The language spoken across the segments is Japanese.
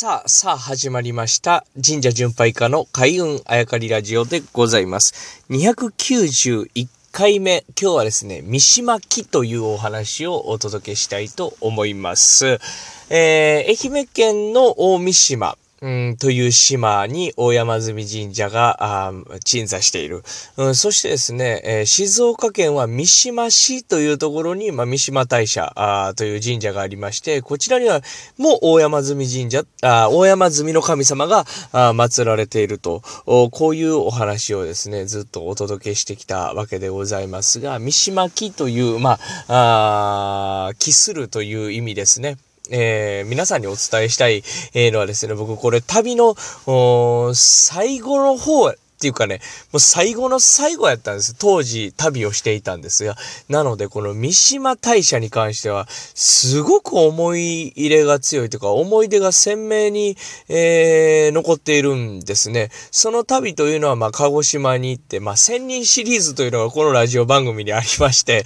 さあ始まりました神社巡拝家の開運あやかりラジオでございます。291回目、今日はですね、三島木というお話をお届けしたいと思います。愛媛県の大三島という島に大山積神社が鎮座している。そしてですね、静岡県は三島市というところに、三島大社という神社がありまして、こちらにはもう大山積の神様が祀られていると、こういうお話をですね、ずっとお届けしてきたわけでございますが、三島木という、木するという意味ですね。皆さんにお伝えしたいのはですね、僕これ旅の最後の方っていうかね、もう最後の最後やったんです。当時旅をしていたんですが、なのでこの三島大社に関してはすごく思い入れが強いというか、思い出が鮮明に、残っているんですね。その旅というのは鹿児島に行って、1000人シリーズというのがこのラジオ番組にありまして、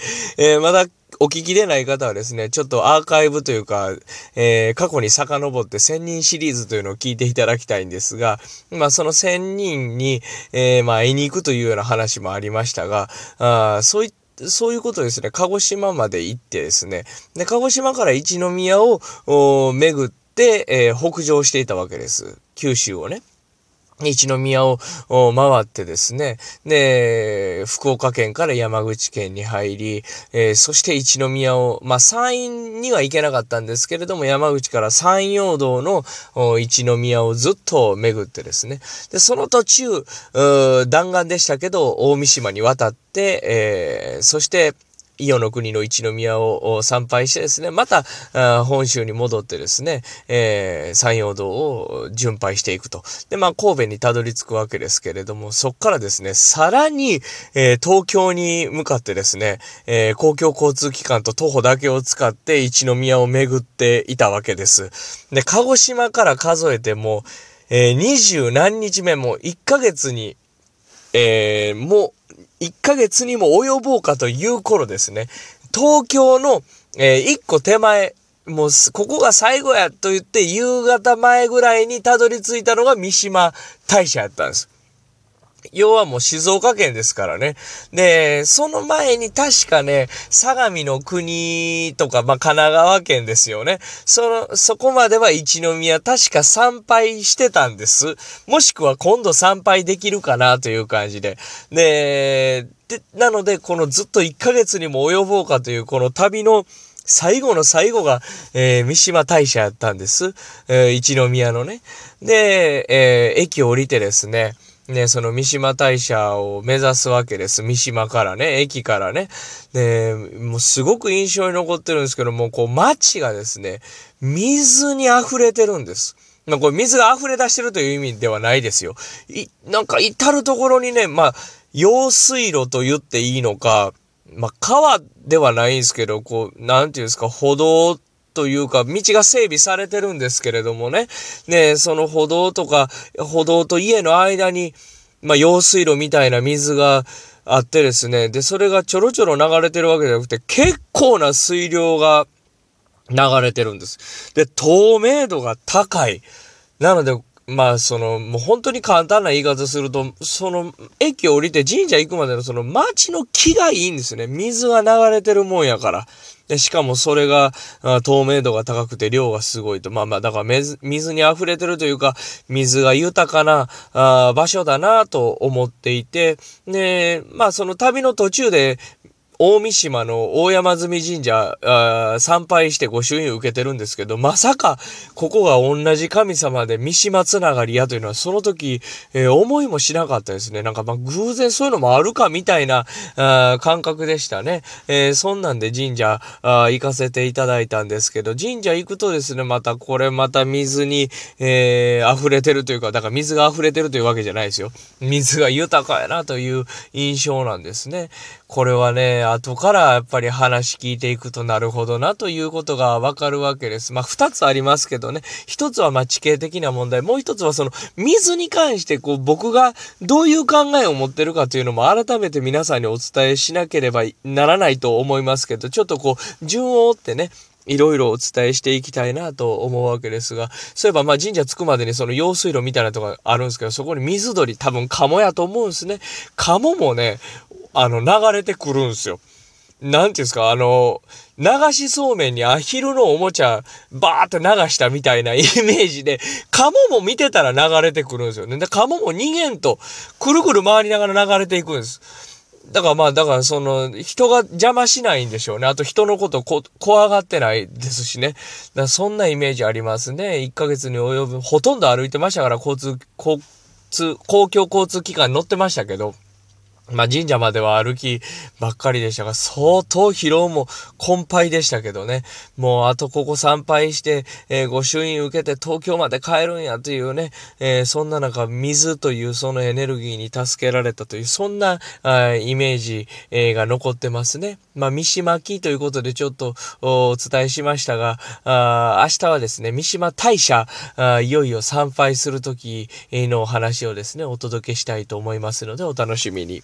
まだお聞きでない方はですね、ちょっとアーカイブというか、過去に遡って1000人シリーズというのを聞いていただきたいんですが、その1000人に、会いに行くというような話もありましたが、そういうことですね、鹿児島まで行ってですね、で鹿児島から一宮を巡って、北上していたわけです。九州をね。一宮を回ってですね、で福岡県から山口県に入り、そして一宮を、山陰には行けなかったんですけれども、山口から山陽道の一宮をずっと巡ってですね、でその途中弾丸でしたけど大三島に渡って、そして伊予の国の一宮を参拝してですね、また本州に戻ってですね、山陽道を巡拝していくと。で、神戸にたどり着くわけですけれども、そこからですね、さらに、東京に向かってですね、公共交通機関と徒歩だけを使って一宮を巡っていたわけです。で、鹿児島から数えても、20何日目、もう1ヶ月に、1ヶ月にも及ぼうかという頃ですね。東京の、1個手前、もうここが最後やと言って夕方前ぐらいにたどり着いたのが三島大社やったんです。要はもう静岡県ですからね。で、その前に確かね、相模の国とか、神奈川県ですよね。そこまでは一宮、確か参拝してたんです。もしくは今度参拝できるかなという感じで。で、なので、このずっと1ヶ月にも及ぼうかという、この旅の最後の最後が、三島大社やったんです。一宮のね。で、駅を降りてですね、その三島大社を目指すわけです。三島からね、駅からね。で、もうすごく印象に残ってるんですけども、街がですね、水に溢れてるんです。これ水が溢れ出してるという意味ではないですよ。至るところにね、用水路と言っていいのか、川ではないんですけど、なんていうんですか、歩道というか、道が整備されてるんですけれどもね。ね、その歩道と家の間に、用水路みたいな水があってですね。で、それがちょろちょろ流れてるわけじゃなくて、結構な水量が流れてるんです。で、透明度が高い。なので、もう本当に簡単な言い方すると、駅を降りて神社行くまでの街の気がいいんですね。水が流れてるもんやから。で、しかもそれが、透明度が高くて量がすごいと。だから水に溢れてるというか、水が豊かな、場所だなと思っていて、で、その旅の途中で、大三島の大山積神社参拝して御朱印を受けてるんですけど、まさかここが同じ神様で三島つながりやというのは、その時、思いもしなかったですね。偶然そういうのもあるかみたいな感覚でしたね。そんなんで神社行かせていただいたんですけど、神社行くとですね、また水に、溢れてるというか、だから水が溢れてるというわけじゃないですよ。水が豊かやなという印象なんですね。これはね、後からやっぱり話聞いていくとなるほどなということがわかるわけです。二つありますけどね。一つは地形的な問題。もう一つは水に関して僕がどういう考えを持ってるかというのも改めて皆さんにお伝えしなければならないと思いますけど、ちょっと順を追ってね、いろいろお伝えしていきたいなと思うわけですが、そういえばまあ神社着くまでにその用水路みたいなとこがあるんですけど、そこに水鳥、多分カモやと思うんですね。カモもね、流れてくるんですよ。なんていうんですか、流しそうめんにアヒルのおもちゃバーっと流したみたいなイメージで、カモも見てたら流れてくるんですよね。でカモも逃げんとくるくる回りながら流れていくんです。だからその人が邪魔しないんでしょうね。あと人のこと怖がってないですしね。だからそんなイメージありますね。1ヶ月に及ぶほとんど歩いてましたから、公共交通機関乗ってましたけど、まあ神社までは歩きばっかりでしたが、相当疲労も困憊でしたけどね。もうあとここ参拝して、御朱印受けて東京まで帰るんやというね、そんな中水というそのエネルギーに助けられたという、そんなイメージ、が残ってますね。まあ三島木ということでちょっとお伝えしましたが、明日はですね、三島大社、いよいよ参拝する時のお話をですね、お届けしたいと思いますので、お楽しみに。